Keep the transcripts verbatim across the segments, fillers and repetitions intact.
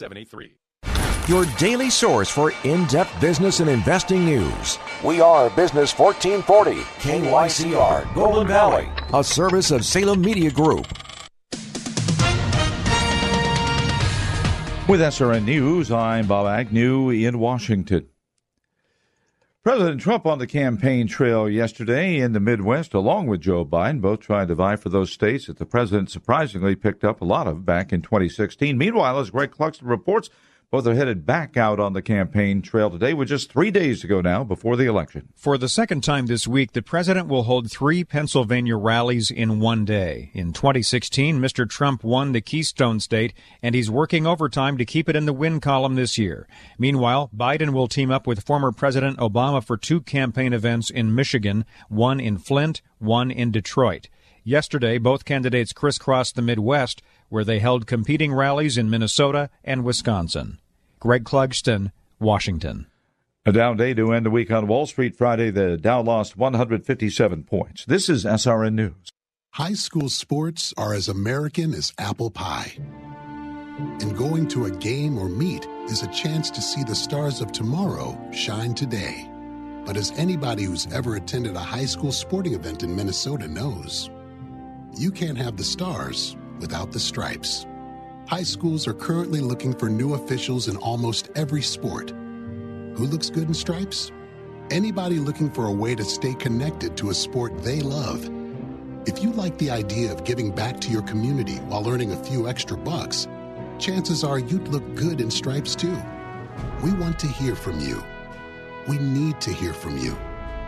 seven eight three. Your daily source for in-depth business and investing news. We are Business fourteen forty, K Y C R, Golden Valley, a service of Salem Media Group. With S R N News, I'm Bob Agnew in Washington. President Trump on the campaign trail yesterday in the Midwest, along with Joe Biden, both trying to vie for those states that the president surprisingly picked up a lot of back in twenty sixteen. Meanwhile, as Greg Cluxton reports, both are headed back out on the campaign trail today with just three days to go now before the election. For the second time this week, the president will hold three Pennsylvania rallies in one day. In twenty sixteen, Mister Trump won the Keystone State, and he's working overtime to keep it in the win column this year. Meanwhile, Biden will team up with former President Obama for two campaign events in Michigan, one in Flint, one in Detroit. Yesterday, both candidates crisscrossed the Midwest, where they held competing rallies in Minnesota and Wisconsin. Greg Clugston, Washington. A down day to end the week on Wall Street Friday. The Dow lost one hundred fifty-seven points. This is S R N News. High school sports are as American as apple pie. And going to a game or meet is a chance to see the stars of tomorrow shine today. But as anybody who's ever attended a high school sporting event in Minnesota knows, you can't have the stars without the stripes. High schools are currently looking for new officials in almost every sport. Who looks good in stripes? Anybody looking for a way to stay connected to a sport they love. If you like the idea of giving back to your community while earning a few extra bucks, chances are you'd look good in stripes too. We want to hear from you. We need to hear from you.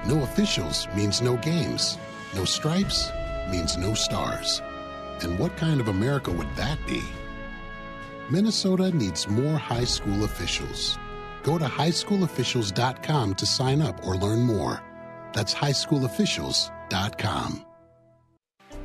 No officials means no games. No stripes means no stars. And what kind of America would that be? Minnesota needs more high school officials. Go to high school officials dot com to sign up or learn more. That's high school officials dot com.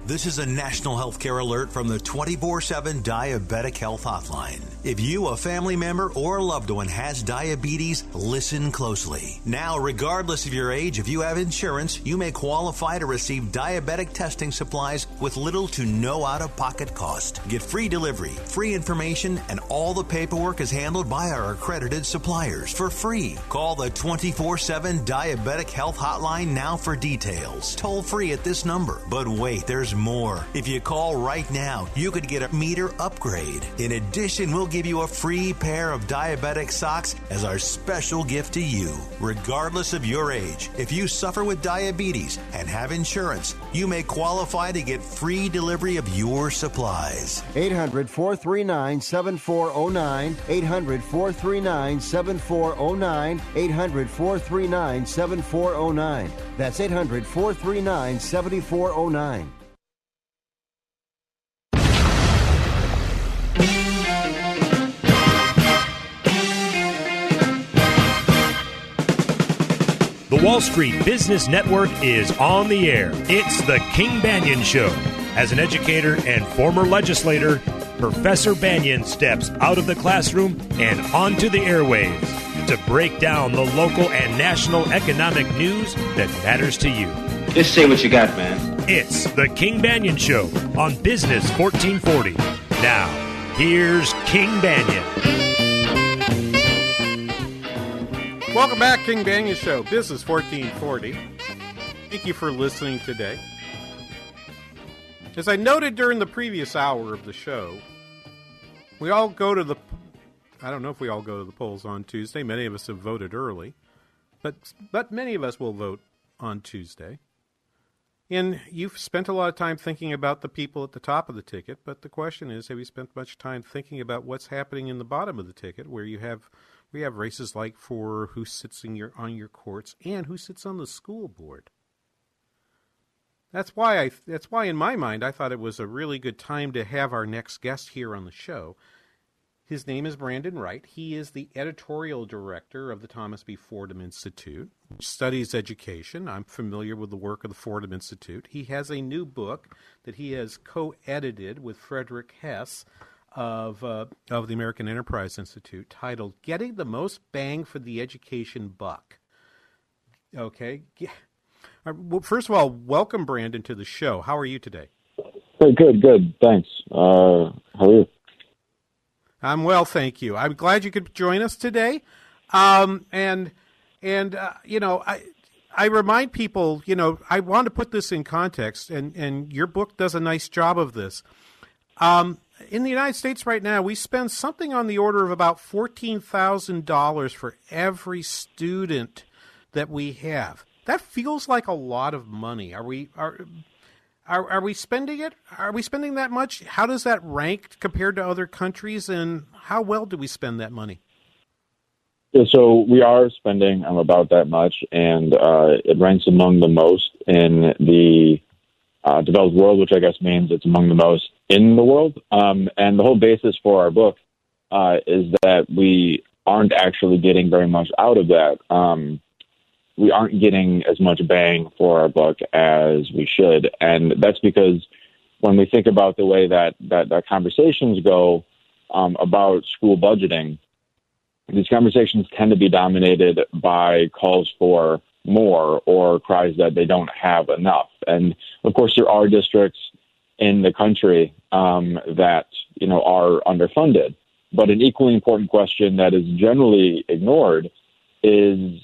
This is a national health care alert from the twenty-four seven Diabetic Health Hotline. If you, a family member or a loved one, has diabetes, listen closely. Now, regardless of your age, if you have insurance, you may qualify to receive diabetic testing supplies with little to no out-of-pocket cost. Get free delivery, free information, and all the paperwork is handled by our accredited suppliers for free. Call the twenty-four seven Diabetic Health Hotline now for details. Toll free at this number. But wait, there's more. If you call right now, you could get a meter upgrade. In addition, we'll give you a free pair of diabetic socks as our special gift to you. Regardless of your age, if you suffer with diabetes and have insurance, you may qualify to get free delivery of your supplies. eight hundred, four three nine, seven four zero nine, eight hundred, four three nine, seven four zero nine, eight hundred, four three nine, seven four zero nine. That's eight hundred, four three nine, seven four zero nine. The Wall Street Business Network is on the air. It's the King Banyan Show. As an educator and former legislator, Professor Banyan steps out of the classroom and onto the airwaves to break down the local and national economic news that matters to you. Just say what you got, man. It's the King Banyan Show on Business fourteen forty. Now, here's King Banyan. Welcome back, King Banyan Show. Business fourteen forty. Thank you for listening today. As I noted during the previous hour of the show, we all go to the... I don't know if we all go to the polls on Tuesday. Many of us have voted early. But, but many of us will vote on Tuesday. And you've spent a lot of time thinking about the people at the top of the ticket, but the question is, have you spent much time thinking about what's happening in the bottom of the ticket, where you have... We have races like for who sits in your, on your courts and who sits on the school board. That's why, I, that's why in my mind, I thought it was a really good time to have our next guest here on the show. His name is Brandon Wright. He is the editorial director of the Thomas B. Fordham Institute, which studies education. I'm familiar with the work of the Fordham Institute. He has a new book that he has co-edited with Frederick Hess of uh, of the American Enterprise Institute titled Getting the Most Bang for the Education Buck. Okay. Yeah. Well, first of all, welcome, Brandon, to the show. How are you today? Hey, good, good. Thanks. Uh, how are you? I'm well, thank you. I'm glad you could join us today. Um, and, and uh, you know, I I remind people, you know, I want to put this in context, and, and your book does a nice job of this. Um, in the United States right now, we spend something on the order of about fourteen thousand dollars for every student that we have. That feels like a lot of money. Are we are, are are we spending it? Are we spending that much? How does that rank compared to other countries, and how well do we spend that money? Yeah, so we are spending um, about that much, and uh, it ranks among the most in the uh, developed world, which I guess means it's among the most in the world. Um, and the whole basis for our book uh, is that we aren't actually getting very much out of that. Um, we aren't getting as much bang for our buck as we should. And that's because when we think about the way that, that, that conversations go um, about school budgeting, these conversations tend to be dominated by calls for more or cries that they don't have enough. And of course, there are districts in the country um, that, you know, are underfunded, but an equally important question that is generally ignored is,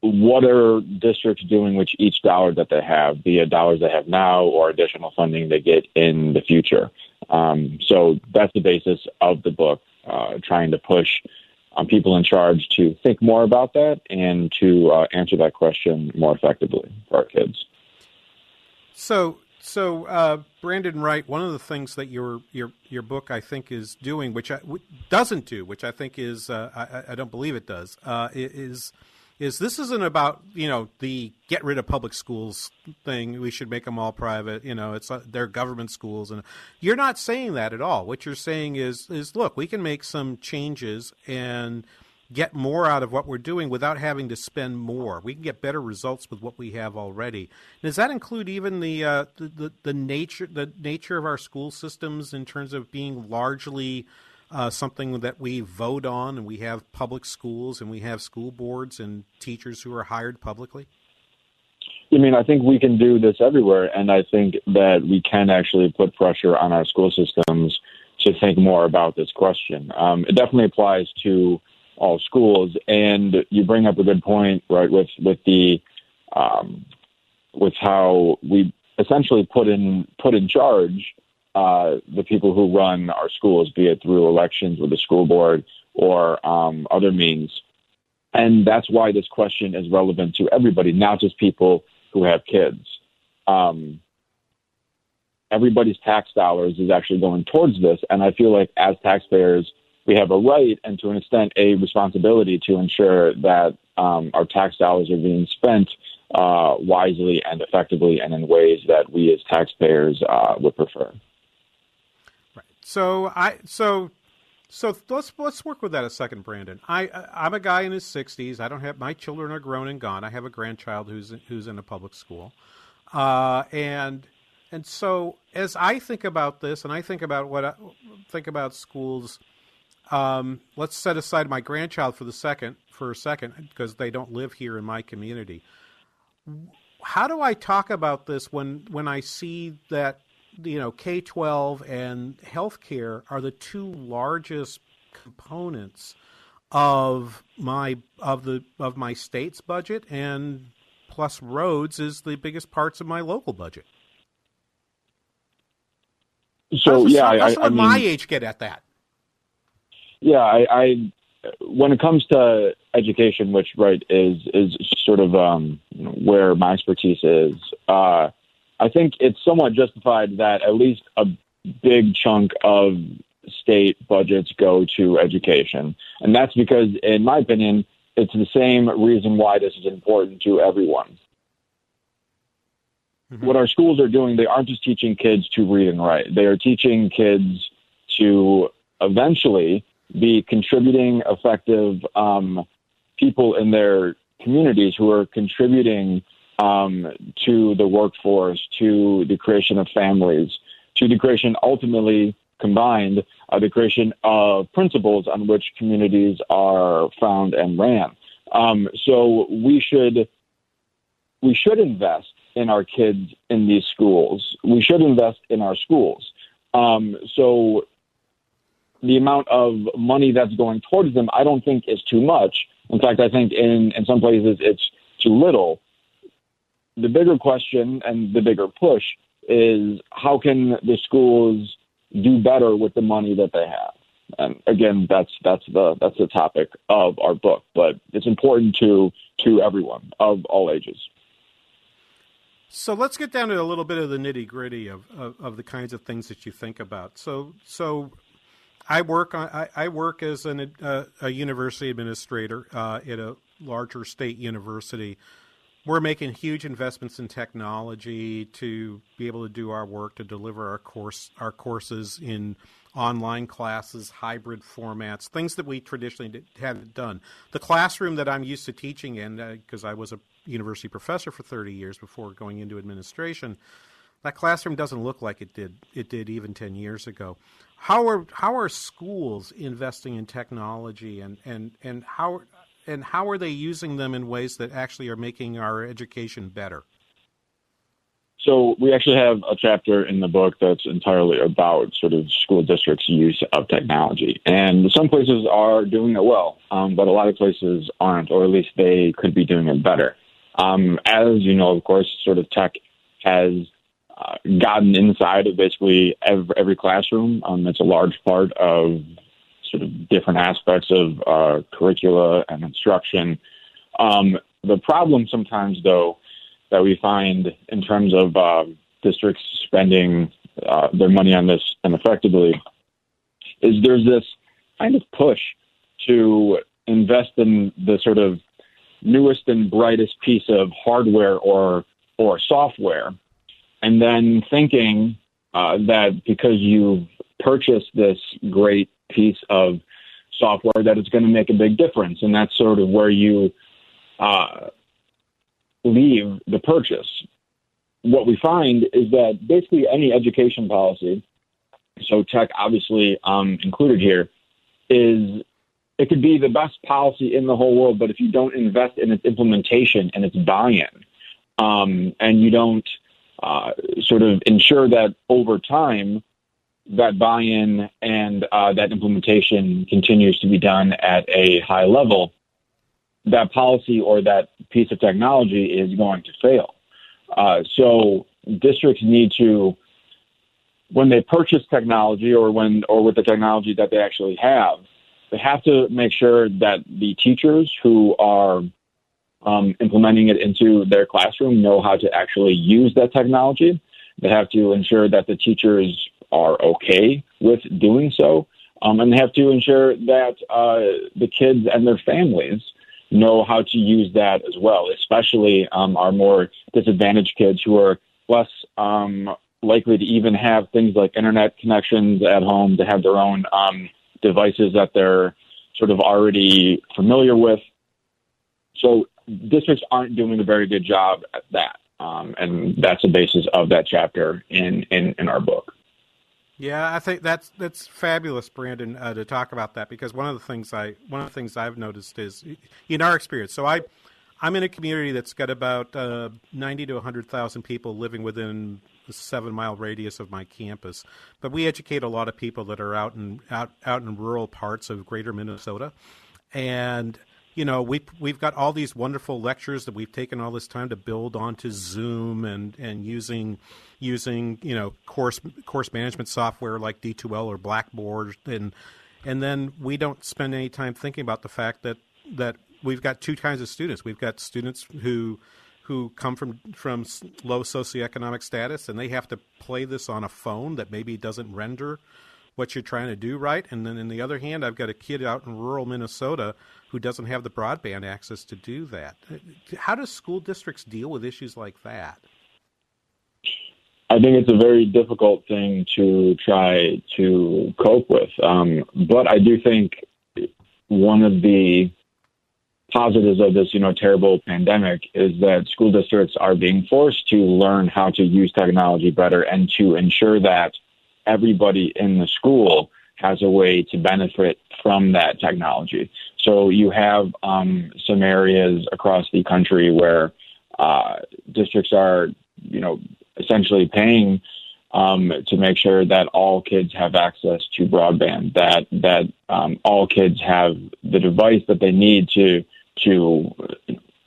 what are districts doing with each dollar that they have, be it dollars they have now or additional funding they get in the future? Um, so that's the basis of the book, uh, trying to push um, people in charge to think more about that and to uh, answer that question more effectively for our kids. So, so uh, Brandon Wright, one of the things that your your your book I think is doing, which I, w- doesn't do, which I think is uh, I, I don't believe it does, uh, is. is this isn't about, you know, the get rid of public schools thing. We should make them all private. You know, it's uh, they're government schools. And you're not saying that at all. What you're saying is, is look, we can make some changes and get more out of what we're doing without having to spend more. We can get better results with what we have already. Does that include even the, uh, the, the, the nature, the nature of our school systems in terms of being largely Uh, something that we vote on, and we have public schools and we have school boards and teachers who are hired publicly? I mean, I think we can do this everywhere, and I think that we can actually put pressure on our school systems to think more about this question. Um, it definitely applies to all schools, and you bring up a good point, right, with, with the um, with how we essentially put in put in charge Uh, the people who run our schools, be it through elections with the school board or um, other means. And that's why this question is relevant to everybody, not just people who have kids. Um, everybody's tax dollars is actually going towards this. And I feel like as taxpayers, we have a right and to an extent a responsibility to ensure that um, our tax dollars are being spent uh, wisely and effectively and in ways that we as taxpayers uh, would prefer. So I so so let's let's work with that a second, Brandon. I I'm a guy in his sixties. I don't have my children are grown and gone. I have a grandchild who's who's in a public school, uh, and and so as I think about this and I think about what I think about schools, um, let's set aside my grandchild for the second for a second because they don't live here in my community. How do I talk about this when when I see that? You know, K twelve and healthcare are the two largest components of my of the of my state's budget, and plus roads is the biggest parts of my local budget. So that's yeah, a, that's I, I mean, my age get at that. Yeah, I, I when it comes to education, which right is is sort of um, where my expertise is. Uh, I think it's somewhat justified that at least a big chunk of state budgets go to education. And that's because, in my opinion, it's the same reason why this is important to everyone. Mm-hmm. What our schools are doing, they aren't just teaching kids to read and write. They are teaching kids to eventually be contributing, effective um, people in their communities who are contributing um, to the workforce, to the creation of families, to the creation ultimately combined, uh, the creation of principles on which communities are found and ran. Um, so we should we should invest in our kids in these schools. We should invest in our schools. Um, so the amount of money that's going towards them, I don't think is too much. In fact, I think in, in some places it's too little. The bigger question and the bigger push is how can the schools do better with the money that they have? And again, that's that's the that's the topic of our book, but it's important to to everyone of all ages. So let's get down to a little bit of the nitty gritty of, of, of the kinds of things that you think about. So so I work on I, I work as an uh, a university administrator uh, at a larger state university. We're making huge investments in technology to be able to do our work, to deliver our course, our courses in online classes, hybrid formats, things that we traditionally did, hadn't done. The classroom that I'm used to teaching in, because uh, I was a university professor for thirty years before going into administration, that classroom doesn't look like it did. It did even ten years ago. How are how are schools investing in technology, and and and how? And how are they using them in ways that actually are making our education better? So we actually have a chapter in the book that's entirely about sort of school districts' use of technology. And some places are doing it well, um, but a lot of places aren't, or at least they could be doing it better. Um, as you know, of course, sort of tech has uh, gotten inside of basically every, every classroom. Um, it's a large part of sort of different aspects of uh, curricula and instruction. Um, the problem sometimes, though, that we find in terms of uh, districts spending uh, their money on this ineffectively is there's this kind of push to invest in the sort of newest and brightest piece of hardware or or software, and then thinking uh, that because you've purchased this great piece of software that it's going to make a big difference. And that's sort of where you uh, leave the purchase. What we find is that basically any education policy, so tech obviously um, included here, is it could be the best policy in the whole world, but if you don't invest in its implementation and its buy-in, um, and you don't uh, sort of ensure that over time, that buy-in and uh, that implementation continues to be done at a high level, that policy or that piece of technology is going to fail. Uh, so districts need to, when they purchase technology or when or with the technology that they actually have, they have to make sure that the teachers who are um, implementing it into their classroom know how to actually use that technology. They have to ensure that the teachers are okay with doing so, um, and they have to ensure that uh, the kids and their families know how to use that as well, especially um, our more disadvantaged kids who are less um, likely to even have things like internet connections at home, to have their own um, devices that they're sort of already familiar with. So districts aren't doing a very good job at that, um, and that's the basis of that chapter in, in, in our book. Yeah, I think that's that's fabulous, Brandon, uh, to talk about that, because one of the things I one of the things I've noticed is in our experience. So I, I'm in a community that's got about uh, ninety to a hundred thousand people living within a seven mile radius of my campus, but we educate a lot of people that are out in out out in rural parts of Greater Minnesota, and you know we we've got all these wonderful lectures that we've taken all this time to build onto Zoom and and using. using, you know, course course management software like D two L or Blackboard. And and then we don't spend any time thinking about the fact that, that we've got two kinds of students. We've got students who who come from, from low socioeconomic status, and they have to play this on a phone that maybe doesn't render what you're trying to do right. And then on the other hand, I've got a kid out in rural Minnesota who doesn't have the broadband access to do that. How do school districts deal with issues like that? I think it's a very difficult thing to try to cope with. Um, but I do think one of the positives of this, you know, terrible pandemic is that school districts are being forced to learn how to use technology better and to ensure that everybody in the school has a way to benefit from that technology. So you have um, some areas across the country where uh, districts are, you know, essentially paying um, to make sure that all kids have access to broadband, that that um, all kids have the device that they need to to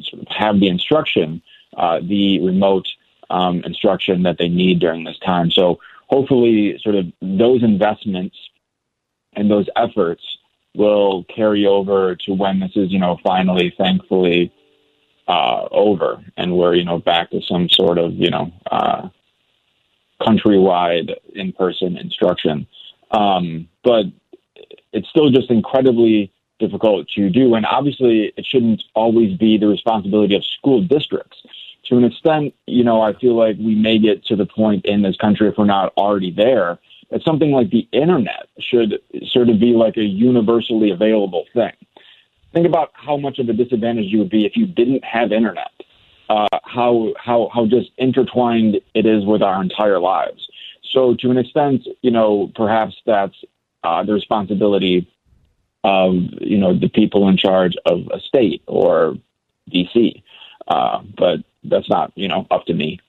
sort of have the instruction, uh, the remote um, instruction that they need during this time. So hopefully, sort of those investments and those efforts will carry over to when this is, you know, finally, thankfully, uh, over, and we're, you know, back to some sort of, you know, uh, countrywide in-person instruction. Um, but it's still just incredibly difficult to do. And obviously it shouldn't always be the responsibility of school districts. To an extent, you know, I feel like we may get to the point in this country, if we're not already there, that something like the internet should sort of be like a universally available thing. Think about how much of a disadvantage you would be if you didn't have internet, uh, how, how, how just intertwined it is with our entire lives. So to an extent, you know, perhaps that's uh, the responsibility of, you know, the people in charge of a state or D C. Uh, but that's not, you know, up to me.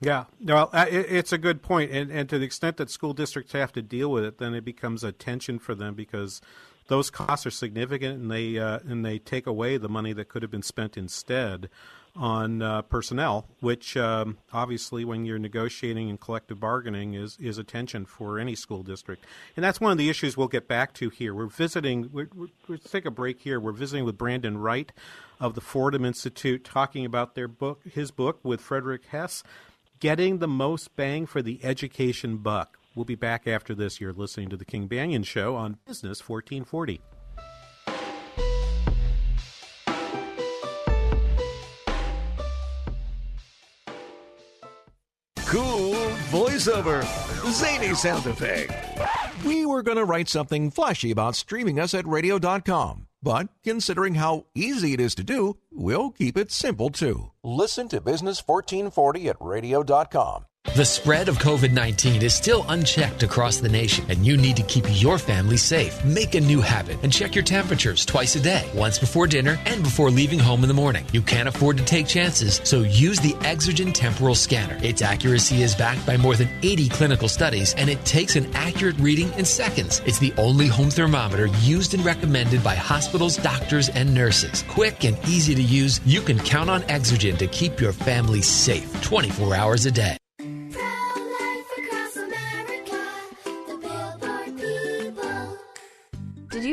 Yeah, well, it's a good point. And, and to the extent that school districts have to deal with it, then it becomes a tension for them because those costs are significant, and they uh, and they take away the money that could have been spent instead on uh, personnel, which um, obviously when you're negotiating and collective bargaining is, is a tension for any school district. And that's one of the issues we'll get back to here. We're visiting, we're, we're, let's take a break here. We're visiting with Brandon Wright of the Fordham Institute, talking about their book, his book with Frederick Hess, Getting the Most Bang for the Education Buck. We'll be back after this. You're listening to The King Banyan Show on Business fourteen forty. Cool voiceover. Zany sound effect. We were going to write something flashy about streaming us at radio dot com. But considering how easy it is to do, we'll keep it simple, too. Listen to Business fourteen forty at radio dot com. The spread of covid nineteen is still unchecked across the nation, and you need to keep your family safe. Make a new habit and check your temperatures twice a day, once before dinner and before leaving home in the morning. You can't afford to take chances, so use the Exergen Temporal Scanner. Its accuracy is backed by more than eighty clinical studies, and it takes an accurate reading in seconds. It's the only home thermometer used and recommended by hospitals, doctors, and nurses. Quick and easy to use, you can count on Exergen to keep your family safe twenty-four hours a day.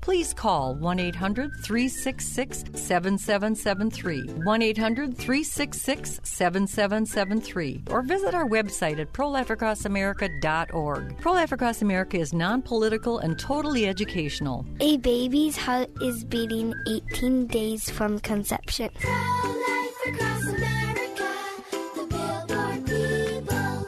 please call one eight hundred three six six seven seven seven three, one eight hundred three six six seven seven seven three, or visit our website at pro life across america dot org. Pro-Life Across America is non-political and totally educational. A baby's heart is beating eighteen days from conception. Pro-Life Across America, the Billboard people.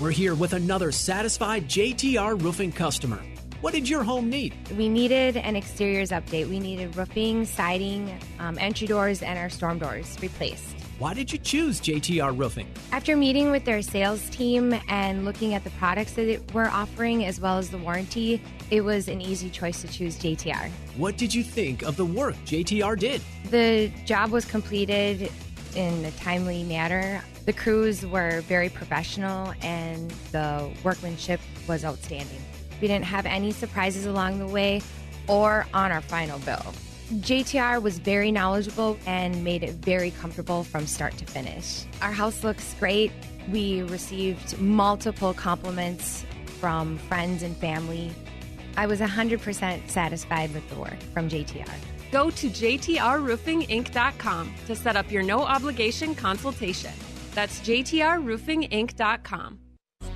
We're here with another satisfied J T R Roofing customer. What did your home need? We needed an exteriors update. We needed roofing, siding, um, entry doors, and our storm doors replaced. Why did you choose J T R Roofing? After meeting with their sales team and looking at the products that it were offering as well as the warranty, it was an easy choice to choose J T R. What did you think of the work J T R did? The job was completed in a timely manner. The crews were very professional and the workmanship was outstanding. We didn't have any surprises along the way or on our final bill. J T R was very knowledgeable and made it very comfortable from start to finish. Our house looks great. We received multiple compliments from friends and family. I was one hundred percent satisfied with the work from J T R. Go to J T R Roofing Inc dot com to set up your no-obligation consultation. That's J T R Roofing Inc dot com.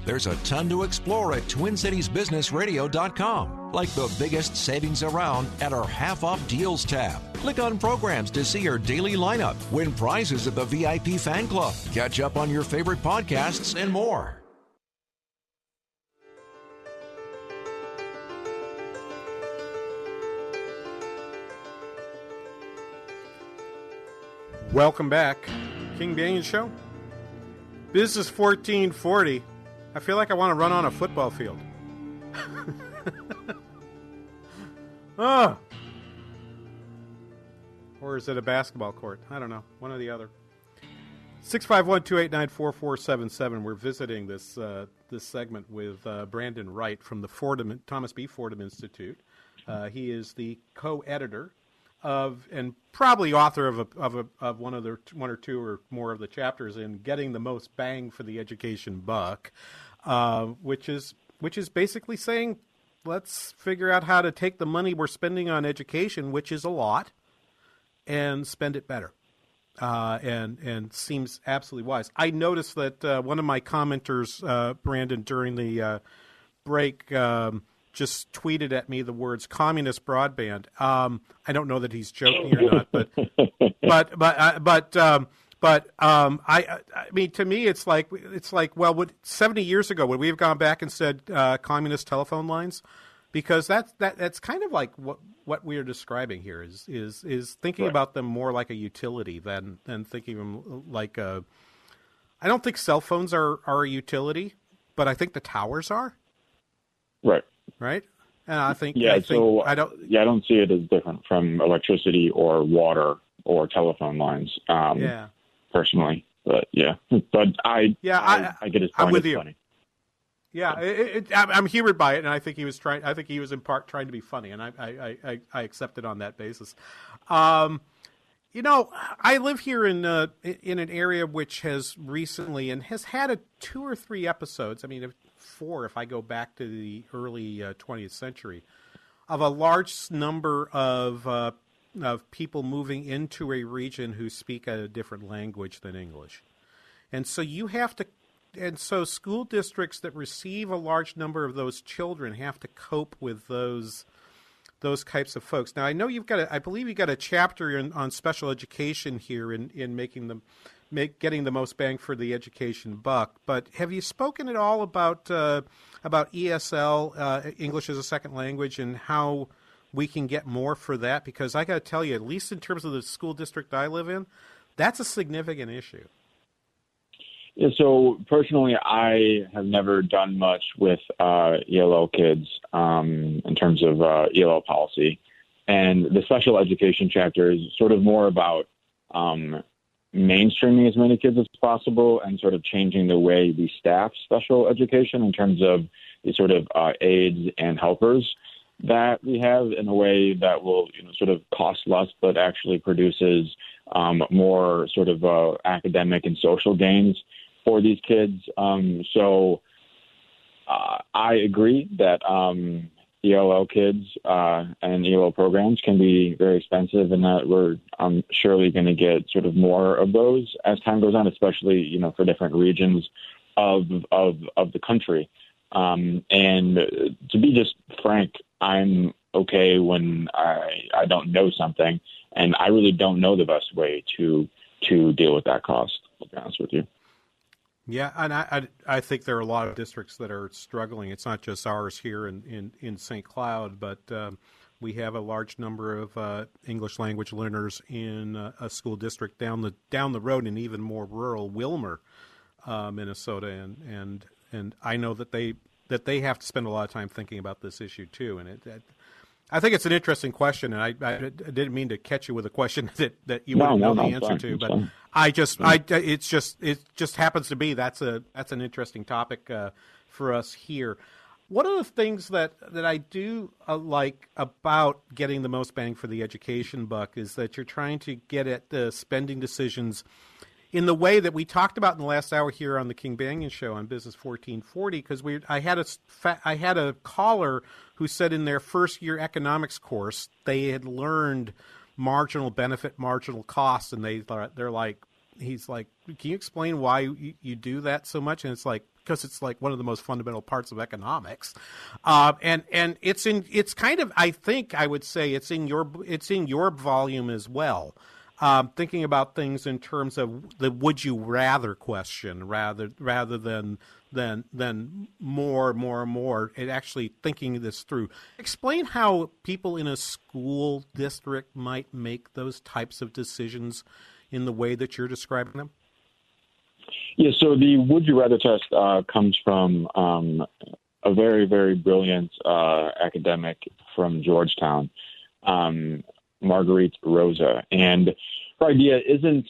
There's a ton to explore at Twin Cities Business Radio dot com, like the biggest savings around at our half-off deals tab. Click on programs to see your daily lineup, win prizes at the V I P fan club, catch up on your favorite podcasts, and more. Welcome back. King Banyan Show. This is fourteen forty. I feel like I want to run on a football field. Oh. Or is it a basketball court? I don't know. One or the other. six five one, two eight nine, four four seven seven. We're visiting this uh, this segment with uh, Brandon Wright from the Fordham, Thomas B. Fordham Institute. Uh, he is the co-editor of and probably author of a, of a, of one of the one or two or more of the chapters in Getting the Most Bang for the Education Buck, uh, which is which is basically saying, let's figure out how to take the money we're spending on education, which is a lot, and spend it better, uh, and and seems absolutely wise. I noticed that uh, one of my commenters, uh, Brandon, during the uh, break. Um, just tweeted at me the words "communist broadband." Um, I don't know that he's joking or not, but but but uh, but um, but um, I, I mean, to me, it's like it's like well, would seventy years ago would we have gone back and said uh, communist telephone lines? Because that's that that's kind of like what what we are describing here is is is thinking right. about them more like a utility than than thinking of them like a. I don't think cell phones are are a utility, but I think the towers are. Right. Right, and I think yeah. I think, so I don't. Yeah, I don't see it as different from electricity or water or telephone lines. Um, yeah, personally, but yeah, but I yeah I I, I get his point. I'm with you. Funny. Yeah, it, it, I'm humored by it, and I think he was trying. I think he was in part trying to be funny, and I I I, I accept it on that basis. Um, you know, I live here in uh, in an area which has recently and has had a two or three episodes. I mean. If, Four, if I go back to the early uh, twentieth century, of a large number of uh, of people moving into a region who speak a different language than English, and so you have to, and so school districts that receive a large number of those children have to cope with those those types of folks. Now I know you've got, a, I believe you've got a chapter in, on special education here in in making them. Make getting the most bang for the education buck, but have you spoken at all about uh, about E S L, uh, English as a second language, and how we can get more for that? Because I got to tell you, at least in terms of the school district I live in, that's a significant issue. Yeah, so personally, I have never done much with uh, E L L kids um, in terms of uh, E L L policy, and the special education chapter is sort of more about. Um, mainstreaming as many kids as possible and sort of changing the way we staff special education in terms of the sort of uh, aides and helpers that we have in a way that will you know, sort of cost less, but actually produces um, more sort of uh, academic and social gains for these kids. Um, so uh, I agree that um, E L L kids uh, and E L L programs can be very expensive, and that we're um, surely going to get sort of more of those as time goes on, especially you know for different regions of of of the country. Um, and to be just frank, I'm okay when I I don't know something, and I really don't know the best way to to deal with that cost. To be honest with you. Yeah, and I, I I think there are a lot of districts that are struggling. It's not just ours here in, in, in Saint Cloud, but um, we have a large number of uh, English language learners in uh, a school district down the down the road in even more rural Wilmer, uh, Minnesota, and, and and I know that they that they have to spend a lot of time thinking about this issue too. And it, it I think it's an interesting question, and I, I didn't mean to catch you with a question that, that you no, wouldn't no, know the no, answer sorry, to, but sorry. I just, I, it's just, it just happens to be that's a that's an interesting topic uh, for us here. One of the things that, that I do uh, like about getting the most bang for the education buck is that you're trying to get at the spending decisions in the way that we talked about in the last hour here on the King Banyan Show on Business fourteen forty, because we I had a I had a caller who said in their first year economics course they had learned marginal benefit, marginal cost, and they thought they're like he's like, can you explain why you, you do that so much? And it's like, because it's like one of the most fundamental parts of economics, uh, and and it's in it's kind of I think I would say it's in your it's in your volume as well. Um, thinking about things in terms of the "would you rather" question, rather rather than than than more, more, more, and actually thinking this through. Explain how people in a school district might make those types of decisions in the way that you're describing them. Yeah. So the "would you rather" test uh, comes from um, a very, very brilliant uh, academic from Georgetown. Um, Marguerite Rosa. And her idea isn't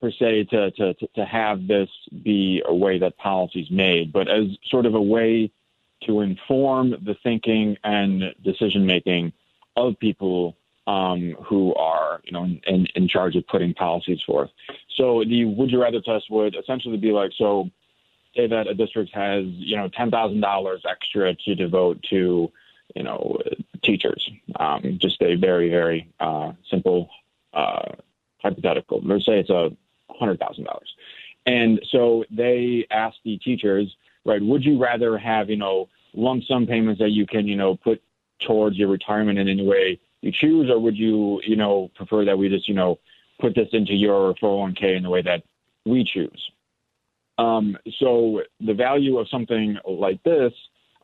per se to, to, to have this be a way that policy is made, but as sort of a way to inform the thinking and decision-making of people um, who are, you know, in, in, in charge of putting policies forth. So the would you rather test would essentially be like, so say that a district has, you know, ten thousand dollars extra to devote to, you know, teachers, um, just a very, very uh, simple uh, hypothetical. Let's say it's a hundred thousand dollars. And so they ask the teachers, right, would you rather have, you know, lump sum payments that you can, you know, put towards your retirement in any way you choose? Or would you, you know, prefer that we just, you know, put this into your four oh one k in the way that we choose? Um, so the value of something like this,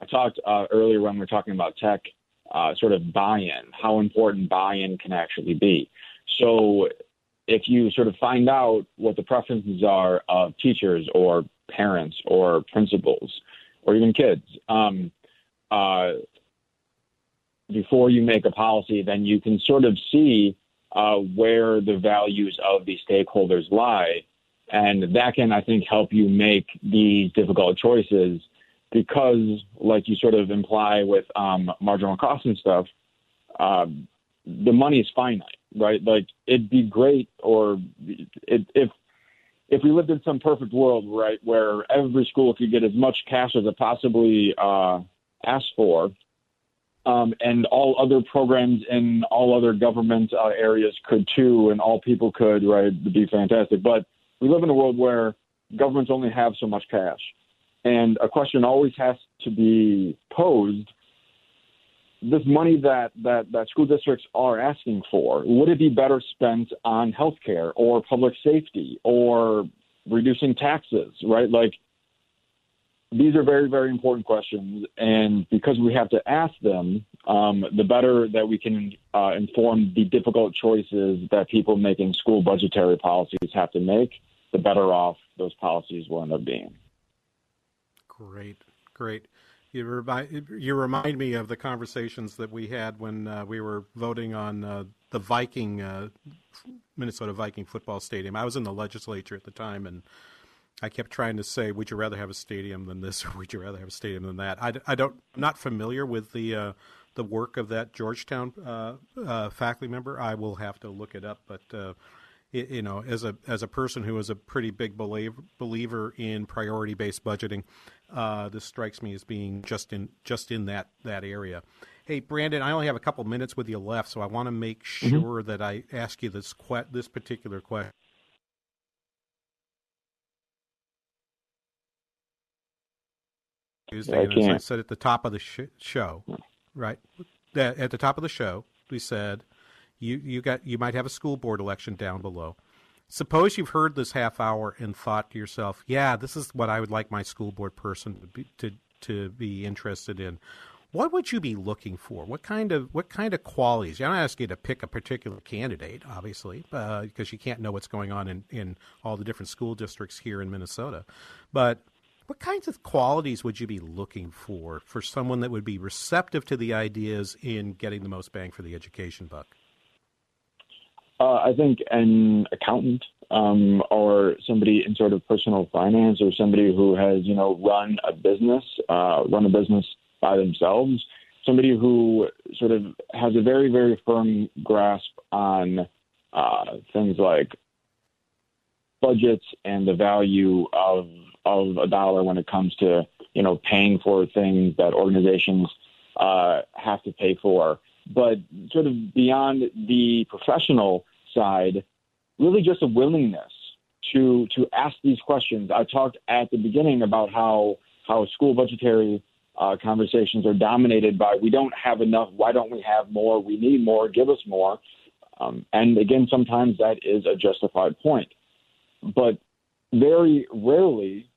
I talked uh, earlier when we were talking about tech, uh, sort of buy-in, how important buy-in can actually be. So if you sort of find out what the preferences are of teachers or parents or principals or even kids, um, uh, before you make a policy, then you can sort of see uh, where the values of the stakeholders lie. And that can, I think, help you make these difficult choices. Because, like you sort of imply with um, marginal costs and stuff, um, the money is finite, right? Like, it'd be great, or it, if if we lived in some perfect world, right, where every school could get as much cash as it possibly uh, asked for, um, and all other programs and all other government uh, areas could too, and all people could, right? It'd be fantastic. But we live in a world where governments only have so much cash. And a question always has to be posed, this money that, that, that school districts are asking for, would it be better spent on healthcare or public safety or reducing taxes, right? Like, these are very, very important questions. And because we have to ask them, um, the better that we can uh, inform the difficult choices that people making school budgetary policies have to make, the better off those policies will end up being. Great, great. You remind, you remind me of the conversations that we had when uh, we were voting on uh, the Viking, uh, Minnesota Viking football stadium. I was in the legislature at the time, and I kept trying to say, would you rather have a stadium than this, or would you rather have a stadium than that? I, I don't, I'm not familiar with the uh, the work of that Georgetown uh, uh, faculty member. I will have to look it up, but... Uh, You know, as a as a person who is a pretty big believer believer in priority based budgeting, uh, this strikes me as being just in just in that that area. Hey, Brandon, I only have a couple minutes with you left, so I want to make sure mm-hmm. that I ask you this que- this particular question. Tuesday, yeah, and as I said at the top of the sh- show, right? That at the top of the show, we said. You you got you might have a school board election down below. Suppose you've heard this half hour and thought to yourself, "Yeah, this is what I would like my school board person to be, to to be interested in." What would you be looking for? What kind of what kind of qualities? I'm not asking you to pick a particular candidate, obviously, uh, because you can't know what's going on in, in all the different school districts here in Minnesota. But what kinds of qualities would you be looking for for someone that would be receptive to the ideas in getting the most bang for the education buck? Uh, I think an accountant, um, or somebody in sort of personal finance or somebody who has, you know, run a business, uh, run a business by themselves, somebody who sort of has a very, very firm grasp on uh, things like budgets and the value of of a dollar when it comes to, you know, paying for things that organizations uh, have to pay for. But sort of beyond the professional side, really just a willingness to to ask these questions. I talked at the beginning about how how school budgetary uh, conversations are dominated by, we don't have enough, why don't we have more, we need more, give us more. Um, and again, sometimes that is a justified point. But very rarely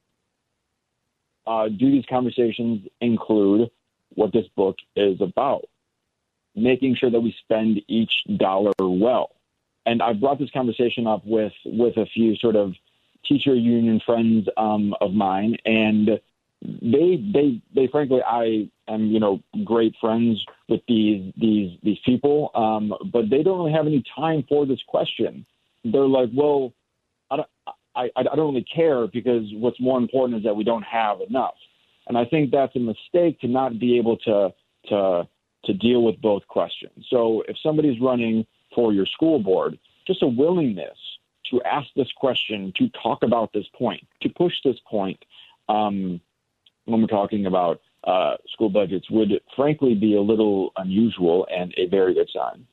uh, do these conversations include what this book is about, making sure that we spend each dollar well. And I've brought this conversation up with, with a few sort of teacher union friends um, of mine, and they, they, they, frankly, I am, you know, great friends with these, these, these people, um, but they don't really have any time for this question. They're like, well, I don't, I, I don't really care because what's more important is that we don't have enough. And I think that's a mistake, to not be able to to to deal with both questions. So if somebody's running for your school board, just a willingness to ask this question, to talk about this point, to push this point um, when we're talking about uh, school budgets would frankly be a little unusual and a very good sign.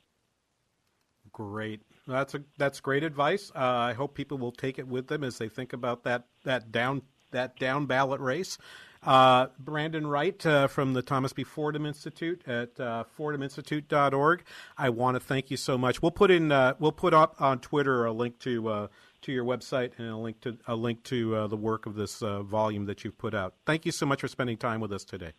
Great. That's a, that's great advice. Uh, I hope people will take it with them as they think about that that down that down ballot race. Uh, Brandon Wright uh, from the Thomas B. Fordham Institute at uh, fordham institute dot org. I want to thank you so much. We'll put in uh, we'll put up on Twitter a link to uh, to your website and a link to a link to uh, the work of this uh, volume that you've put out. Thank you so much for spending time with us today.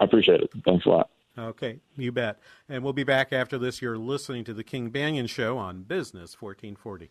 I appreciate it. Thanks a lot. Okay, you bet. And we'll be back after this. You're listening to The King Banyan Show on Business fourteen forty.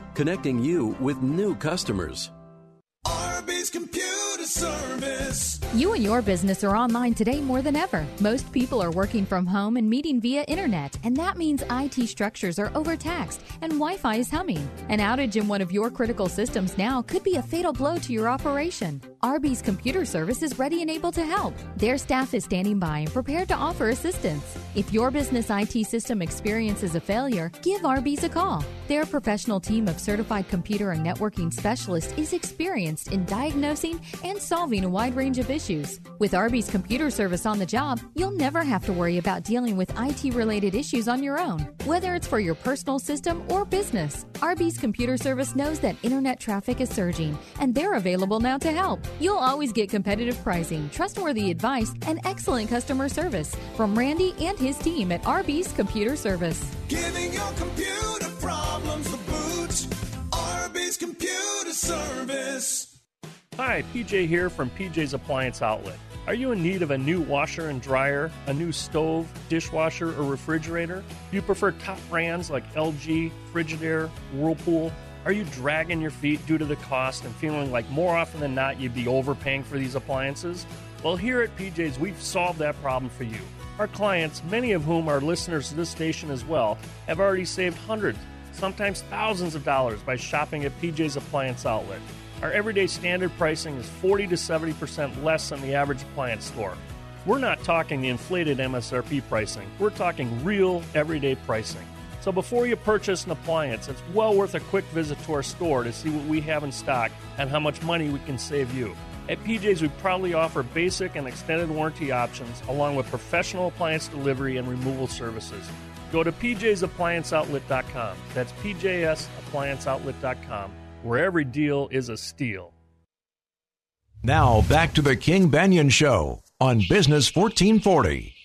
Connecting you with new customers. R B's Computer Service. You and your business are online today more than ever. Most people are working from home and meeting via internet, and that means I T structures are overtaxed and Wi-Fi is humming. An outage in one of your critical systems now could be a fatal blow to your operation. R B's Computer Service is ready and able to help. Their staff is standing by and prepared to offer assistance. If your business I T system experiences a failure, give R B's a call. Their professional team of certified computer and networking specialists is experienced in diagnosing and solving a wide range of issues. Issues. With R B's Computer Service on the job, you'll never have to worry about dealing with I T-related issues on your own, whether it's for your personal system or business. R B's Computer Service knows that internet traffic is surging, and they're available now to help. You'll always get competitive pricing, trustworthy advice, and excellent customer service from Randy and his team at R B's Computer Service. Giving your computer problems the boots. R B's Computer Service. Hi, P J here from P J's Appliance Outlet. Are you in need of a new washer and dryer, a new stove, dishwasher, or refrigerator? Do you prefer top brands like L G, Frigidaire, Whirlpool? Are you dragging your feet due to the cost and feeling like more often than not you'd be overpaying for these appliances? Well, here at P J's, we've solved that problem for you. Our clients, many of whom are listeners to this station as well, have already saved hundreds, sometimes thousands of dollars by shopping at P J's Appliance Outlet. Our everyday standard pricing is forty to seventy percent less than the average appliance store. We're not talking the inflated M S R P pricing. We're talking real, everyday pricing. So before you purchase an appliance, it's well worth a quick visit to our store to see what we have in stock and how much money we can save you. At P J's, we proudly offer basic and extended warranty options, along with professional appliance delivery and removal services. Go to P J's Appliance Outlet dot com. That's P J S Appliance Outlet dot com, where every deal is a steal. Now, back to the King Banyan Show on Business fourteen forty.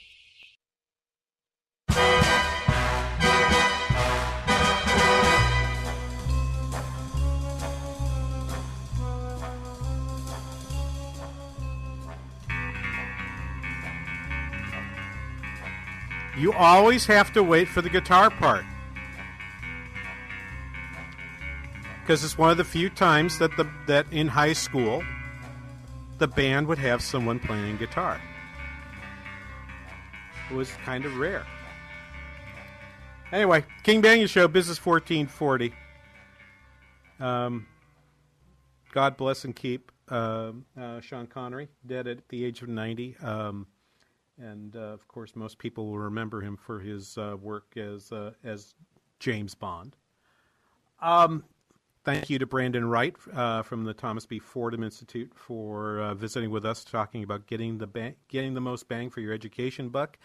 You always have to wait for the guitar part, because it's one of the few times that the that in high school the band would have someone playing guitar. It was kind of rare. Anyway, King Banyan Show, Business fourteen forty. Um, God bless and keep uh, uh, Sean Connery, dead at the age of ninety. Um, And, uh, of course, most people will remember him for his uh, work as uh, as James Bond. Um, thank you to Brandon Wright uh, from the Thomas B. Fordham Institute for uh, visiting with us, talking about getting the bang, getting the most bang for your education buck.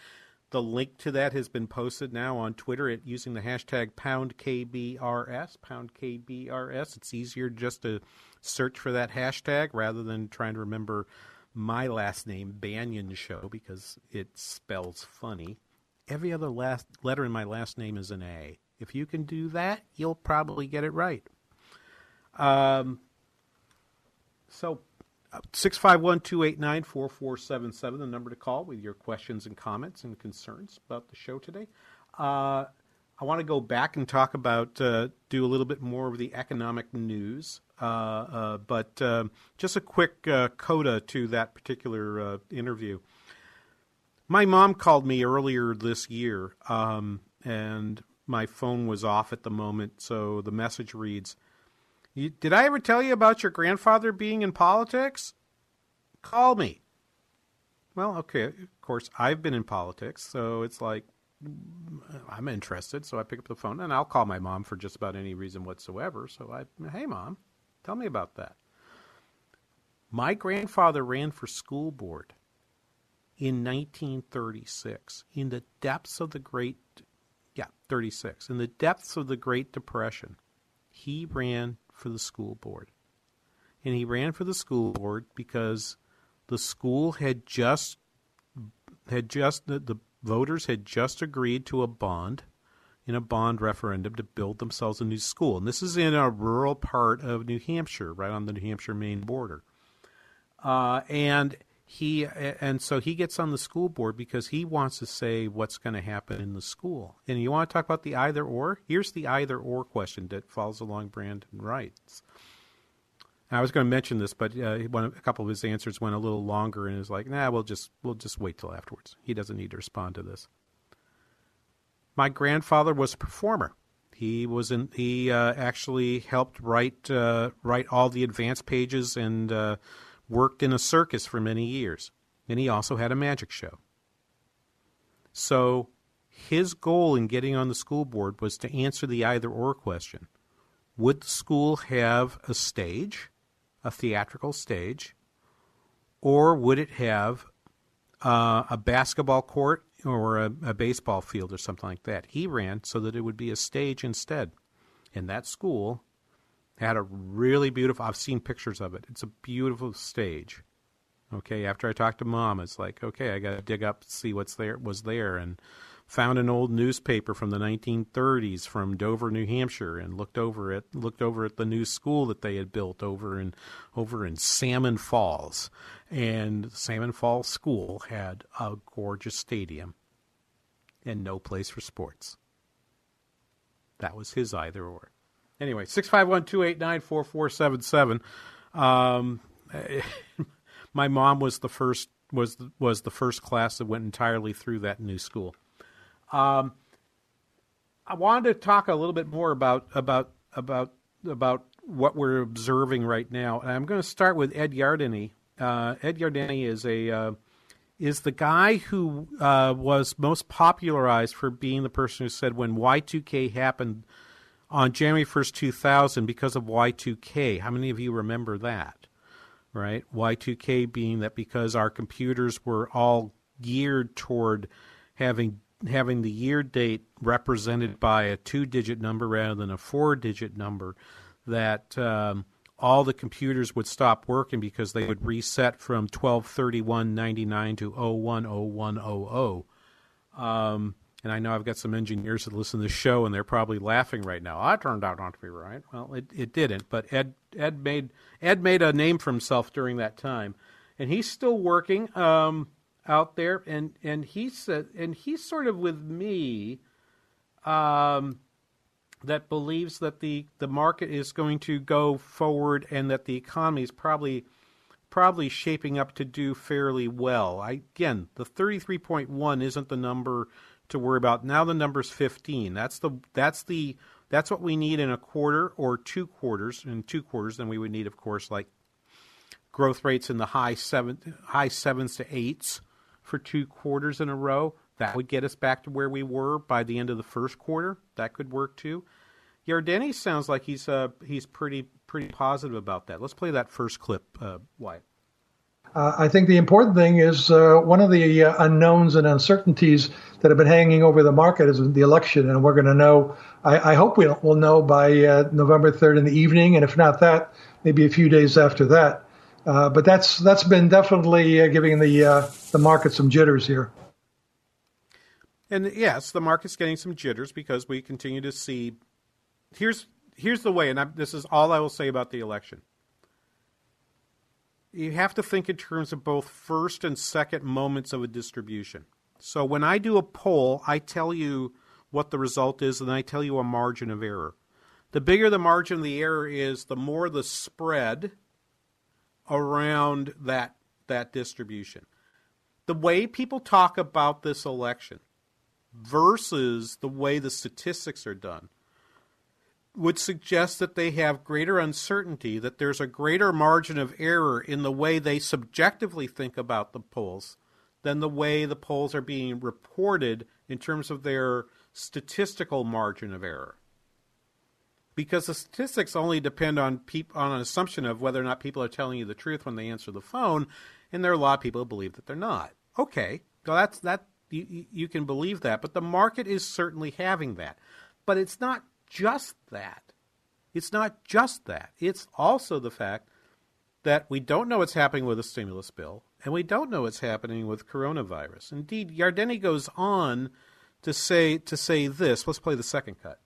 The link to that has been posted now on Twitter at using the hashtag pound K B R S. pound K B R S. It's easier just to search for that hashtag rather than trying to remember my last name, Banyan Show, because it spells funny. Every other last letter in my last name is an A. If you can do that, you'll probably get it right. Um. So, six five one, two eight nine, four four seven seven, the number to call with your questions and comments and concerns about the show today. Uh, I want to go back and talk about, uh, do a little bit more of the economic news. Uh, uh, but uh, just a quick uh, coda to that particular uh, interview. My mom called me earlier this year, um, and my phone was off at the moment, so the message reads, "Did I ever tell you about your grandfather being in politics? Call me." Well, okay, of course, I've been in politics, so it's like, I'm interested, so I pick up the phone, and I'll call my mom for just about any reason whatsoever. So I, hey, Mom, tell me about that. My grandfather ran for school board in nineteen thirty-six, in the depths of the Great, yeah, thirty-six, in the depths of the Great Depression. He ran for the school board. And he ran for the school board because the school had just, had just, the, the voters had just agreed to a bond, in a bond referendum, to build themselves a new school. And this is in a rural part of New Hampshire, right on the New Hampshire-Maine border. Uh, and he, and so he gets on the school board because he wants to say what's going to happen in the school. And you want to talk about the either or? Here's the either or question that follows along Brandon Wright's. I was going to mention this, but uh, one, a couple of his answers went a little longer, and it was like, nah, we'll just we'll just wait till afterwards. He doesn't need to respond to this. My grandfather was a performer. He was in, he uh, actually helped write uh, write all the advance pages and uh, worked in a circus for many years, and he also had a magic show. So his goal in getting on the school board was to answer the either or question. Would the school have a stage, a theatrical stage, or would it have uh, a basketball court or a, a baseball field or something like that? He ran so that it would be a stage instead. And that school had a really beautiful, I've seen pictures of it. It's a beautiful stage. Okay, after I talked to Mom, it's like, okay, I got to dig up, see what's there, was there, and found an old newspaper from the nineteen thirties from Dover, New Hampshire, and looked over at looked over at the new school that they had built over in over in Salmon Falls. And Salmon Falls School had a gorgeous stadium and no place for sports. That was his either or. Anyway, six five one, two eight nine, four four seven seven. Um, my mom was the first was was the first class that went entirely through that new school. Um, I wanted to talk a little bit more about about about about what we're observing right now, and I'm going to start with Ed Yardeni. Uh, Ed Yardeni is a uh, is the guy who uh, was most popularized for being the person who said when Y two K happened on January first, two thousand, because of Y two K. How many of you remember that, right? Y two K being that because our computers were all geared toward having having the year date represented by a two-digit number rather than a four-digit number, that um, all the computers would stop working because they would reset from twelve thirty-one ninety-nine to oh one oh one oh oh. Um, and I know I've got some engineers that listen to this show, and they're probably laughing right now. I turned out not to be right. Well, it, it didn't, but Ed Ed made Ed made a name for himself during that time, and he's still working um, out there. And and he said, and he's sort of with me, um, that believes that the the market is going to go forward and that the economy is probably probably shaping up to do fairly well. I, again, the thirty-three point one isn't the number to worry about. Now the number's fifteen. That's the that's the that's what we need in a quarter or two quarters. In two quarters, then we would need, of course, like growth rates in the high seven high sevens to eights for two quarters in a row. That would get us back to where we were by the end of the first quarter. That could work too. Yardeni sounds like he's uh he's pretty pretty positive about that. Let's play that first clip. Uh, why? Uh, I think the important thing is uh, one of the uh, unknowns and uncertainties that have been hanging over the market is the election. And we're going to know, I, I hope we will know by uh, November third in the evening. And if not that, maybe a few days after that. Uh, but that's that's been definitely uh, giving the uh, the market some jitters here. And yes, the market's getting some jitters because we continue to see. Here's here's the way, and I, this is all I will say about the election. You have to think in terms of both first and second moments of a distribution. So when I do a poll, I tell you what the result is, and I tell you a margin of error. The bigger the margin of the error is, the more the spread around that that distribution. The way people talk about this election versus the way the statistics are done would suggest that they have greater uncertainty, that there's a greater margin of error in the way they subjectively think about the polls than the way the polls are being reported in terms of their statistical margin of error. Because the statistics only depend on peop- on an assumption of whether or not people are telling you the truth when they answer the phone, and there are a lot of people who believe that they're not. Okay, so that's that you, you can believe that, but the market is certainly having that. But it's not just that. It's not just that. It's also the fact that we don't know what's happening with the stimulus bill, and we don't know what's happening with coronavirus. Indeed, Yardeni goes on to say to say this. Let's play the second cut.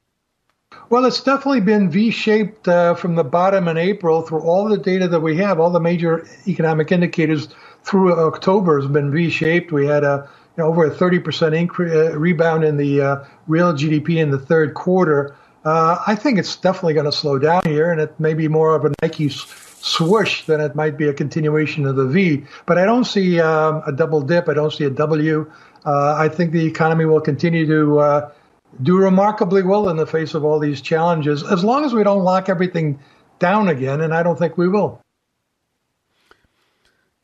Well, it's definitely been V-shaped uh, from the bottom in April through all the data that we have. All the major economic indicators through October has been V-shaped. We had a you know, over a thirty percent increase, uh, rebound in the uh, real G D P in the third quarter. Uh, I think it's definitely going to slow down here, and it may be more of a Nike swoosh than it might be a continuation of the V. But I don't see um, a double dip. I don't see a W. Uh, I think the economy will continue to uh, do remarkably well in the face of all these challenges, as long as we don't lock everything down again, and I don't think we will.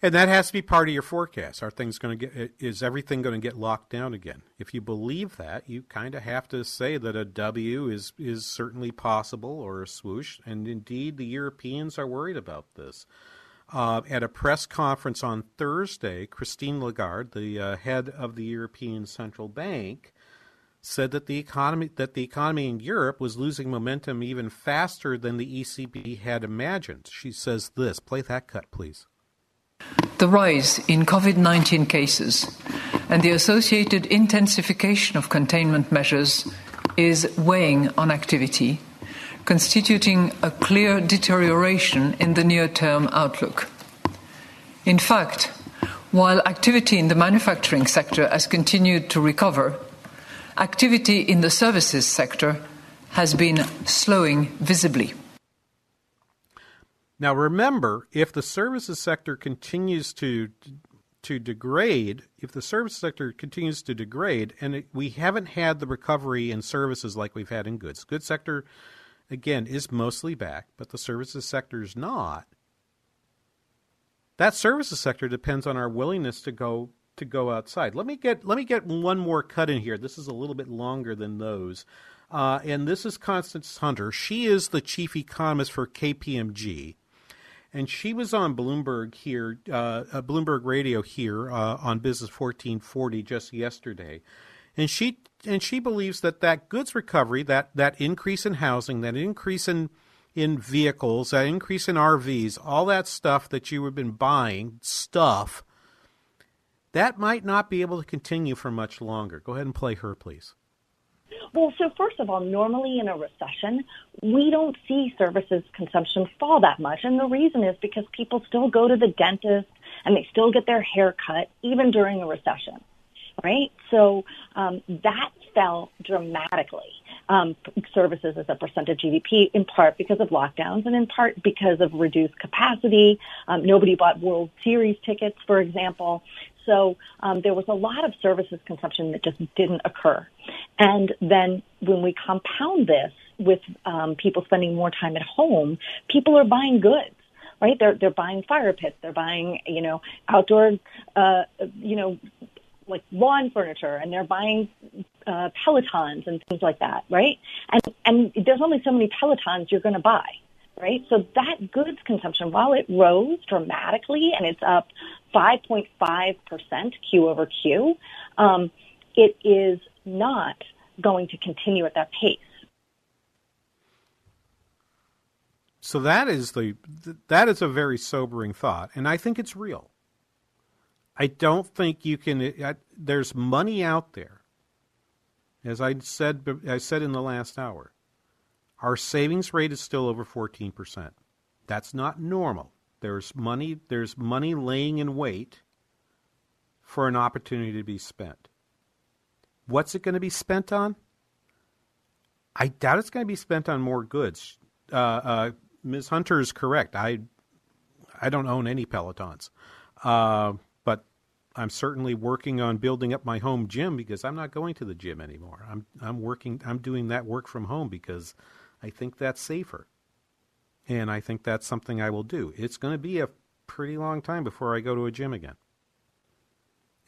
And that has to be part of your forecast. Are things going to get? Is everything going to get locked down again? If you believe that, you kind of have to say that a W is is certainly possible, or a swoosh. And indeed, the Europeans are worried about this. Uh, at a press conference on Thursday, Christine Lagarde, the uh, head of the European Central Bank, said that the economy that the economy in Europe was losing momentum even faster than the E C B had imagined. She says this. Play that cut, please. The rise in COVID nineteen cases and the associated intensification of containment measures is weighing on activity, constituting a clear deterioration in the near-term outlook. In fact, while activity in the manufacturing sector has continued to recover, activity in the services sector has been slowing visibly. Now, remember, if the services sector continues to to degrade, if the services sector continues to degrade, and it, we haven't had the recovery in services like we've had in goods. Goods sector, again, is mostly back, but the services sector is not. That services sector depends on our willingness to go to go outside. Let me get let me get one more cut in here. This is a little bit longer than those. Uh, and this is Constance Hunter. She is the chief economist for K P M G. And she was on Bloomberg here, uh, Bloomberg Radio here uh, on Business fourteen forty just yesterday. And she and she believes that that goods recovery, that, that increase in housing, that increase in, in vehicles, that increase in R Vs, all that stuff that you have been buying, stuff, that might not be able to continue for much longer. Go ahead and play her, please. Well, so first of all, normally in a recession, we don't see services consumption fall that much. And the reason is because people still go to the dentist and they still get their hair cut, even during a recession, right? So um, that fell dramatically, um, services as a percent of G D P, in part because of lockdowns and in part because of reduced capacity. Um, nobody bought World Series tickets, for example. So um, there was a lot of services consumption that just didn't occur. And then when we compound this with um, people spending more time at home, people are buying goods, right? They're they're buying fire pits, they're buying, you know, outdoor, uh, you know, like lawn furniture, and they're buying uh, Pelotons and things like that, right? And and there's only so many Pelotons you're going to buy, right? So that goods consumption, while it rose dramatically and it's up five point five percent Q over Q, um, it is not going to continue at that pace. So that is the that is a very sobering thought, and I think it's real. I don't think you can. I, there's money out there, as I said. I said in the last hour, our savings rate is still over fourteen percent. That's not normal. There's money. There's money laying in wait for an opportunity to be spent. What's it going to be spent on? I doubt it's going to be spent on more goods. Uh, uh, Miz Hunter is correct. I I don't own any Pelotons, uh, but I'm certainly working on building up my home gym because I'm not going to the gym anymore. I'm I'm working. I'm doing that work from home because I think that's safer, and I think that's something I will do. It's going to be a pretty long time before I go to a gym again.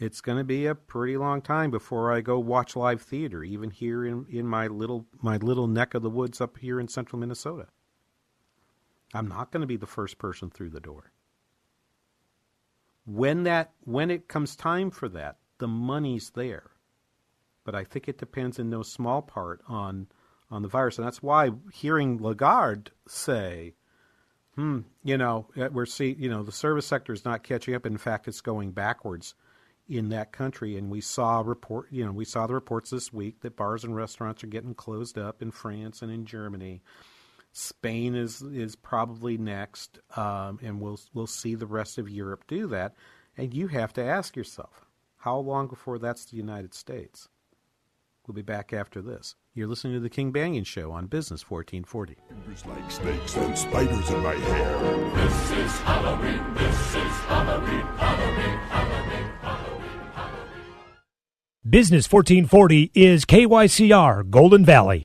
It's going to be a pretty long time before I go watch live theater, even here in, in my little my little neck of the woods up here in central Minnesota. I'm not going to be the first person through the door. When that when it comes time for that, the money's there. But I think it depends in no small part on on the virus. And that's why hearing Lagarde say, hmm, you know, we're see, you know, the service sector is not catching up. In fact, it's going backwards in that country. And we saw report, you know, we saw the reports this week that bars and restaurants are getting closed up in France and in Germany. Spain is is probably next, um, and we'll we'll see the rest of Europe do that. And you have to ask yourself, how long before that's the United States? We'll be back after this. You're listening to The King Banyan Show on Business fourteen forty. Fingers like snakes and spiders in my hair. This is Halloween, this is Halloween, Halloween, Halloween, Halloween, Halloween. Business fourteen forty is K Y C R Golden Valley.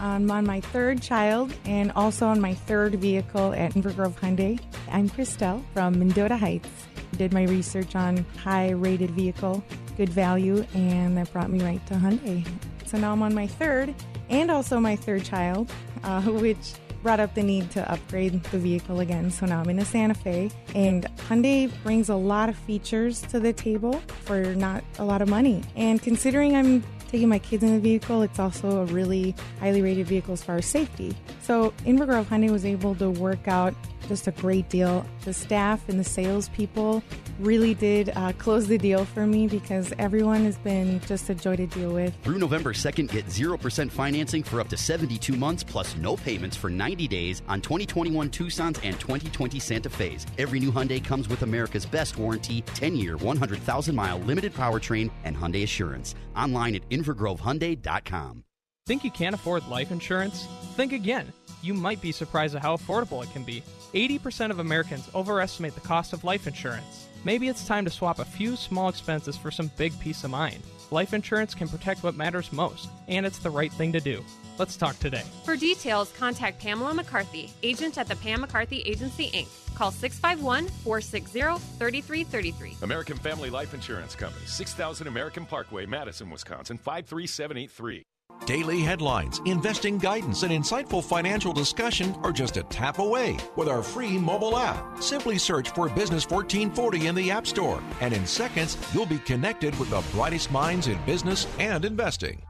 I'm on my third child and also on my third vehicle at Inver Grove Hyundai. I'm Christelle from Mendota Heights. Did my research on high-rated vehicle, good value, and that brought me right to Hyundai. So now I'm on my third and also my third child, uh, which brought up the need to upgrade the vehicle again, so now I'm in a Santa Fe. And Hyundai brings a lot of features to the table for not a lot of money. And considering I'm taking my kids in the vehicle, it's also a really highly rated vehicle as far as safety. So Inver Grove Hyundai was able to work out just a great deal. The staff and the salespeople really did uh, close the deal for me, because everyone has been just a joy to deal with. Through November second, get zero percent financing for up to seventy-two months, plus no payments for ninety days on twenty twenty-one Tucsons and twenty twenty Santa Fes. Every new Hyundai comes with America's best warranty, ten-year, one hundred thousand mile limited powertrain, and Hyundai Assurance. Online at Inver Grove Hyundai dot com. Think you can't afford life insurance? Think again. You might be surprised at how affordable it can be. eighty percent of Americans overestimate the cost of life insurance. Maybe it's time to swap a few small expenses for some big peace of mind. Life insurance can protect what matters most, and it's the right thing to do. Let's talk today. For details, contact Pamela McCarthy, agent at the Pam McCarthy Agency, Incorporated. Call six five one, four six zero, three three three three. American Family Life Insurance Company, six thousand American Parkway, Madison, Wisconsin, five three seven eight three. Daily headlines, investing guidance, and insightful financial discussion are just a tap away with our free mobile app. Simply search for Business fourteen forty in the App Store, and in seconds, you'll be connected with the brightest minds in business and investing.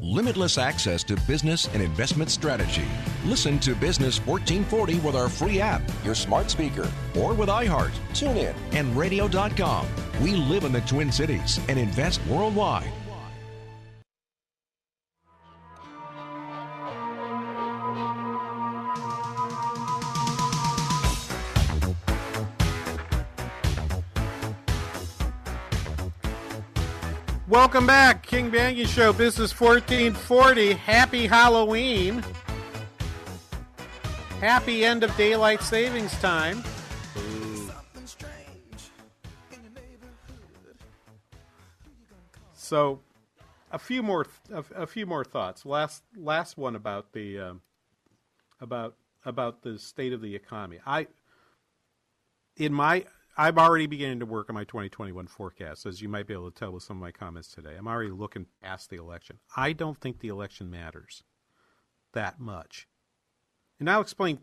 Limitless access to business and investment strategy. Listen to Business fourteen forty with our free app, your smart speaker, or with iHeart, TuneIn, and radio dot com. We live in the Twin Cities and invest worldwide. Welcome back, King Banyan Show, Business fourteen forty. Happy Halloween. Happy end of daylight savings time. Ooh. So, a few more, a, a few more thoughts. Last, last one about the, um, about about the state of the economy. I, in my. I'm already beginning to work on my twenty twenty-one forecast, as you might be able to tell with some of my comments today. I'm already looking past the election. I don't think the election matters that much. And I'll explain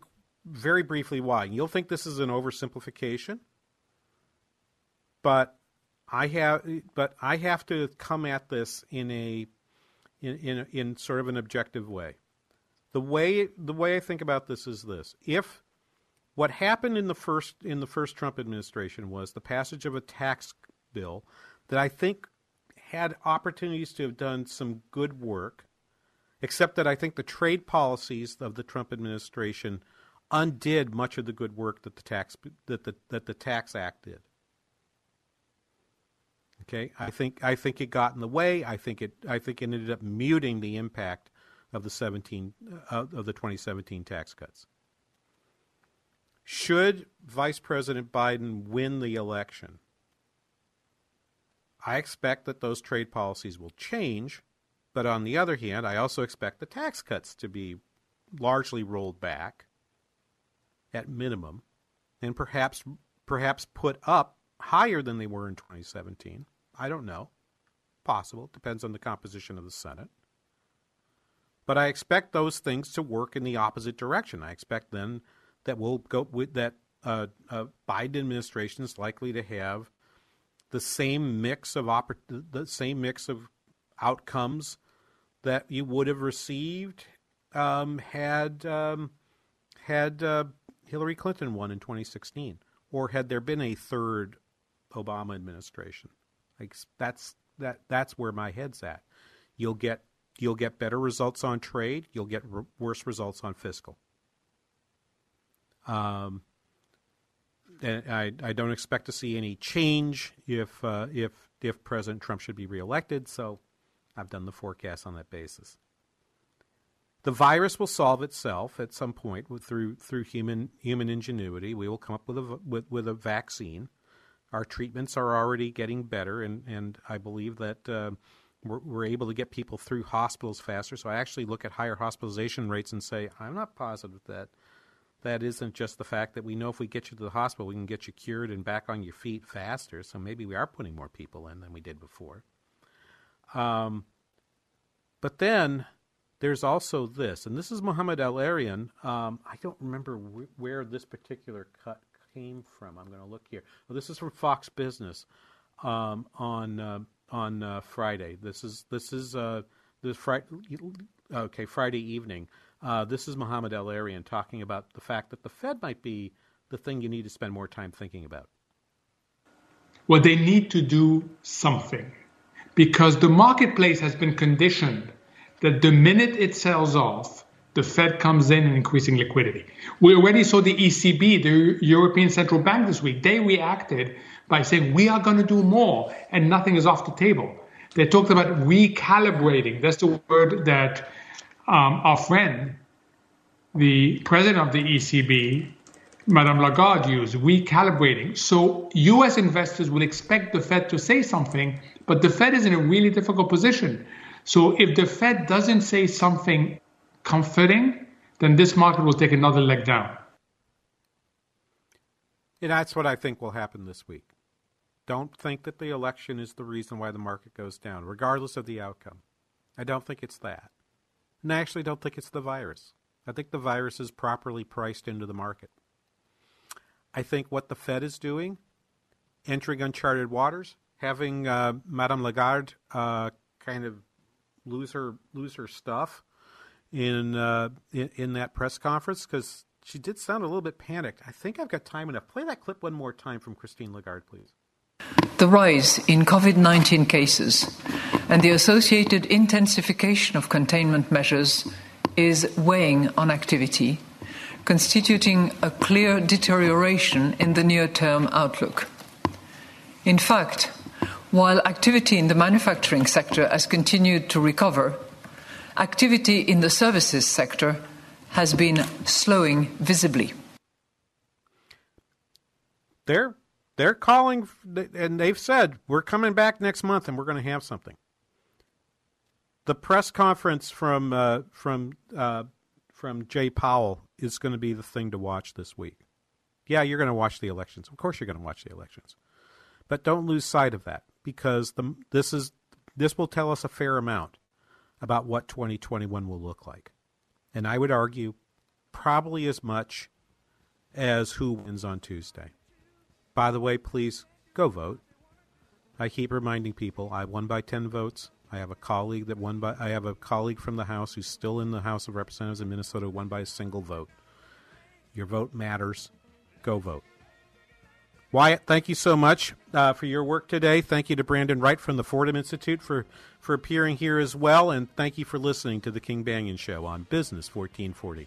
very briefly why. You'll think this is an oversimplification, but I have but I have to come at this in a in in, in sort of an objective way. The way the way I think about this is this. If What happened in the first in the first Trump administration was the passage of a tax bill that I think had opportunities to have done some good work, except that I think the trade policies of the Trump administration undid much of the good work that the tax that the that the Tax Act did. Okay? I think I think it got in the way. I think it I think it ended up muting the impact of the seventeen uh, of the twenty seventeen tax cuts. Should Vice President Biden win the election, I expect that those trade policies will change. But on the other hand, I also expect the tax cuts to be largely rolled back at minimum and perhaps perhaps put up higher than they were in twenty seventeen. I don't know. Possible. It depends on the composition of the Senate. But I expect those things to work in the opposite direction. I expect then that will go with that. Uh, uh, Biden administration is likely to have the same mix of oppor- the same mix of outcomes that you would have received um, had um, had uh, Hillary Clinton won in twenty sixteen, or had there been a third Obama administration. Like that's that that's where my head's at. You'll get you'll get better results on trade. You'll get re- worse results on fiscal. Um, and I, I don't expect to see any change if uh, if if President Trump should be reelected. So I've done the forecast on that basis. The virus will solve itself at some point with, through through human human ingenuity. We will come up with a with, with a vaccine. Our treatments are already getting better, and, and I believe that uh, we're, we're able to get people through hospitals faster. So I actually look at higher hospitalization rates and say I'm not positive that. That isn't just the fact that we know if we get you to the hospital, we can get you cured and back on your feet faster. So maybe we are putting more people in than we did before. Um, but then There's also this, and this is Mohamed El-Erian. Um, I don't remember wh- where this particular cut came from. I'm going to look here. Well, this is from Fox Business um, on uh, on uh, Friday. This is this is uh, this Friday. Okay, Friday evening. Uh, this is Mohamed El-Erian talking about the fact that the Fed might be the thing you need to spend more time thinking about. Well, they need to do something, because the marketplace has been conditioned that the minute it sells off, the Fed comes in and increasing liquidity. We already saw the E C B, the European Central Bank, this week. They reacted by saying, we are going to do more, and nothing is off the table. They talked about recalibrating. That's the word that um, our friend, the president of the E C B, Madame Lagarde, used, recalibrating. So U S investors will expect the Fed to say something, but the Fed is in a really difficult position. So if the Fed doesn't say something comforting, then this market will take another leg down. And that's what I think will happen this week. Don't think that the election is the reason why the market goes down, regardless of the outcome. I don't think it's that. And I actually don't think it's the virus. I think the virus is properly priced into the market. I think what the Fed is doing, entering uncharted waters, having uh, Madame Lagarde uh, kind of lose her lose her stuff in uh, in, in that press conference, because she did sound a little bit panicked. I think I've got time enough. Play that clip one more time from Christine Lagarde, please. The rise in COVID nineteen cases and the associated intensification of containment measures is weighing on activity, constituting a clear deterioration in the near-term outlook. In fact, while activity in the manufacturing sector has continued to recover, activity in the services sector has been slowing visibly. There. They're calling, and they've said, we're coming back next month and we're going to have something. The press conference from uh, from uh, from Jay Powell is going to be the thing to watch this week. Yeah, you're going to watch the elections. Of course you're going to watch the elections. But don't lose sight of that, because the, this is this will tell us a fair amount about what twenty twenty-one will look like. And I would argue probably as much as who wins on Tuesday. By the way, please go vote. I keep reminding people I won by ten votes. I have a colleague that won by I have a colleague from the House who's still in the House of Representatives in Minnesota who won by a single vote. Your vote matters. Go vote. Wyatt, thank you so much uh, for your work today. Thank you to Brandon Wright from the Fordham Institute for, for appearing here as well, and thank you for listening to the King Banyan Show on Business fourteen forty.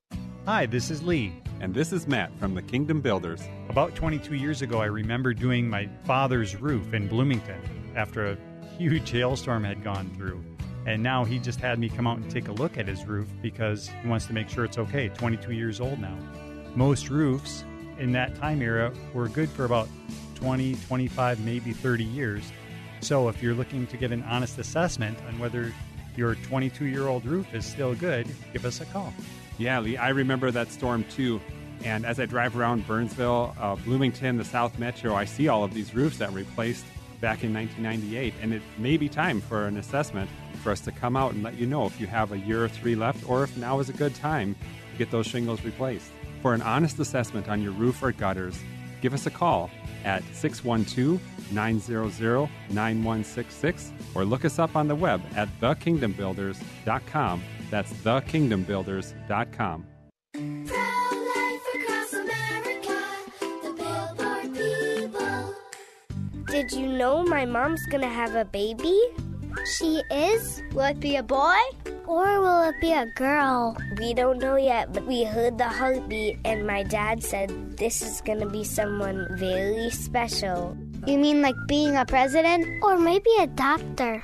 Hi, this is Lee. And this is Matt from the Kingdom Builders. About twenty-two years ago, I remember doing my father's roof in Bloomington after a huge hailstorm had gone through. And now he just had me come out and take a look at his roof because he wants to make sure it's okay. twenty-two years old now. Most roofs in that time era were good for about twenty, twenty-five, maybe thirty years. So if you're looking to get an honest assessment on whether your twenty-two-year-old roof is still good, give us a call. Yeah, Lee, I remember that storm too. And as I drive around Burnsville, uh, Bloomington, the South Metro, I see all of these roofs that were replaced back in nineteen ninety-eight. And it may be time for an assessment for us to come out and let you know if you have a year or three left, or if now is a good time to get those shingles replaced. For an honest assessment on your roof or gutters, give us a call at six one two, nine zero zero, nine one six six or look us up on the web at the kingdom builders dot com. That's the kingdom builders dot com. Pro-Life Across America, the Billboard people. Did you know my mom's going to have a baby? She is? Will it be a boy? Or will it be a girl? We don't know yet, but we heard the heartbeat, and my dad said this is going to be someone very special. You mean like being a president? Or maybe a doctor.